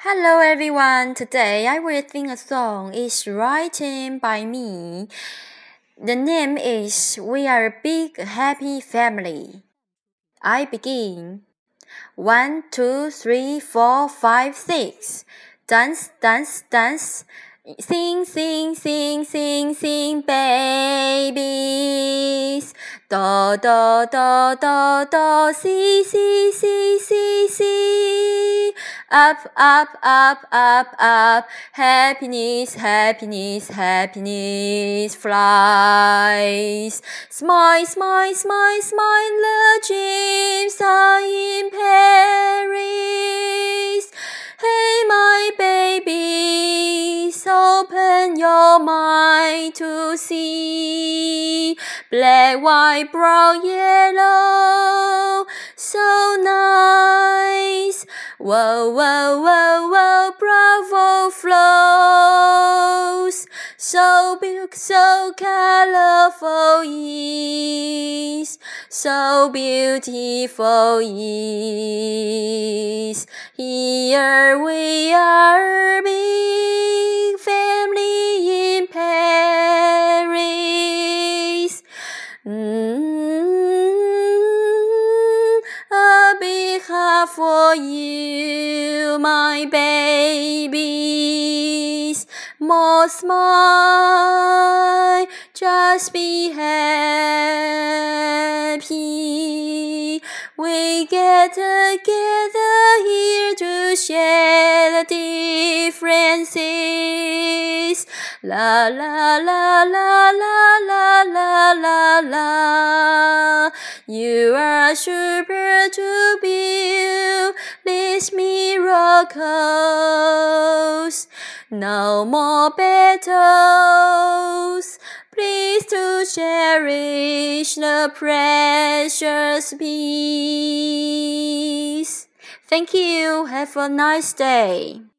Hello everyone, today I will sing a song. It's written by me. The name is We Are a Big Happy Family. I begin. 1, 2, 3, 4, 5, 6. Dance, dance, dance. Sing, sing, sing, sing, sing, babies. Do, do, do, do, do. See, see, see, see, see.Up, up, up, up, up, happiness, happiness, happiness flies. Smile, smile, smile, smile, the dreams are in Paris. Hey, my babies, open your mind to see. Black, white, brown, yellow, so nice.Whoa, whoa, whoa, whoa, Bravo flows. So big, so colorful is, so beautiful is. Here we are, big family in Paris. For you, my babies, more smile, just be happy. We get together here to share the differences. La la la la la la la la la. You are super to build these miracles. No more battles. Please to cherish the precious peace. Thank you. Have a nice day.